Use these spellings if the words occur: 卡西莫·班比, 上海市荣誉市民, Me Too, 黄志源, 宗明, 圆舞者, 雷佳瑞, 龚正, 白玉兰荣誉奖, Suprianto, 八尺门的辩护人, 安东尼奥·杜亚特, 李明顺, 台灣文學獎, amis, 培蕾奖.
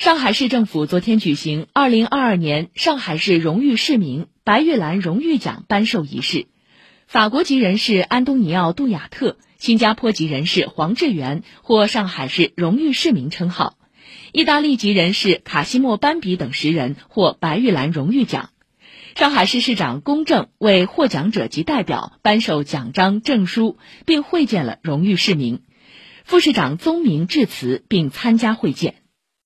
上海市政府昨天举行2022年上海市荣誉市民白玉兰荣誉奖颁授仪式，法国籍人士安东尼奥·杜亚特、新加坡籍人士黄志源获上海市荣誉市民称号，意大利籍人士卡西莫·班比等10人获白玉兰荣誉奖。上海市市长龚正为获奖者及代表颁授奖章、证书，并会见了荣誉市民。副市长宗明致辞并参加会见。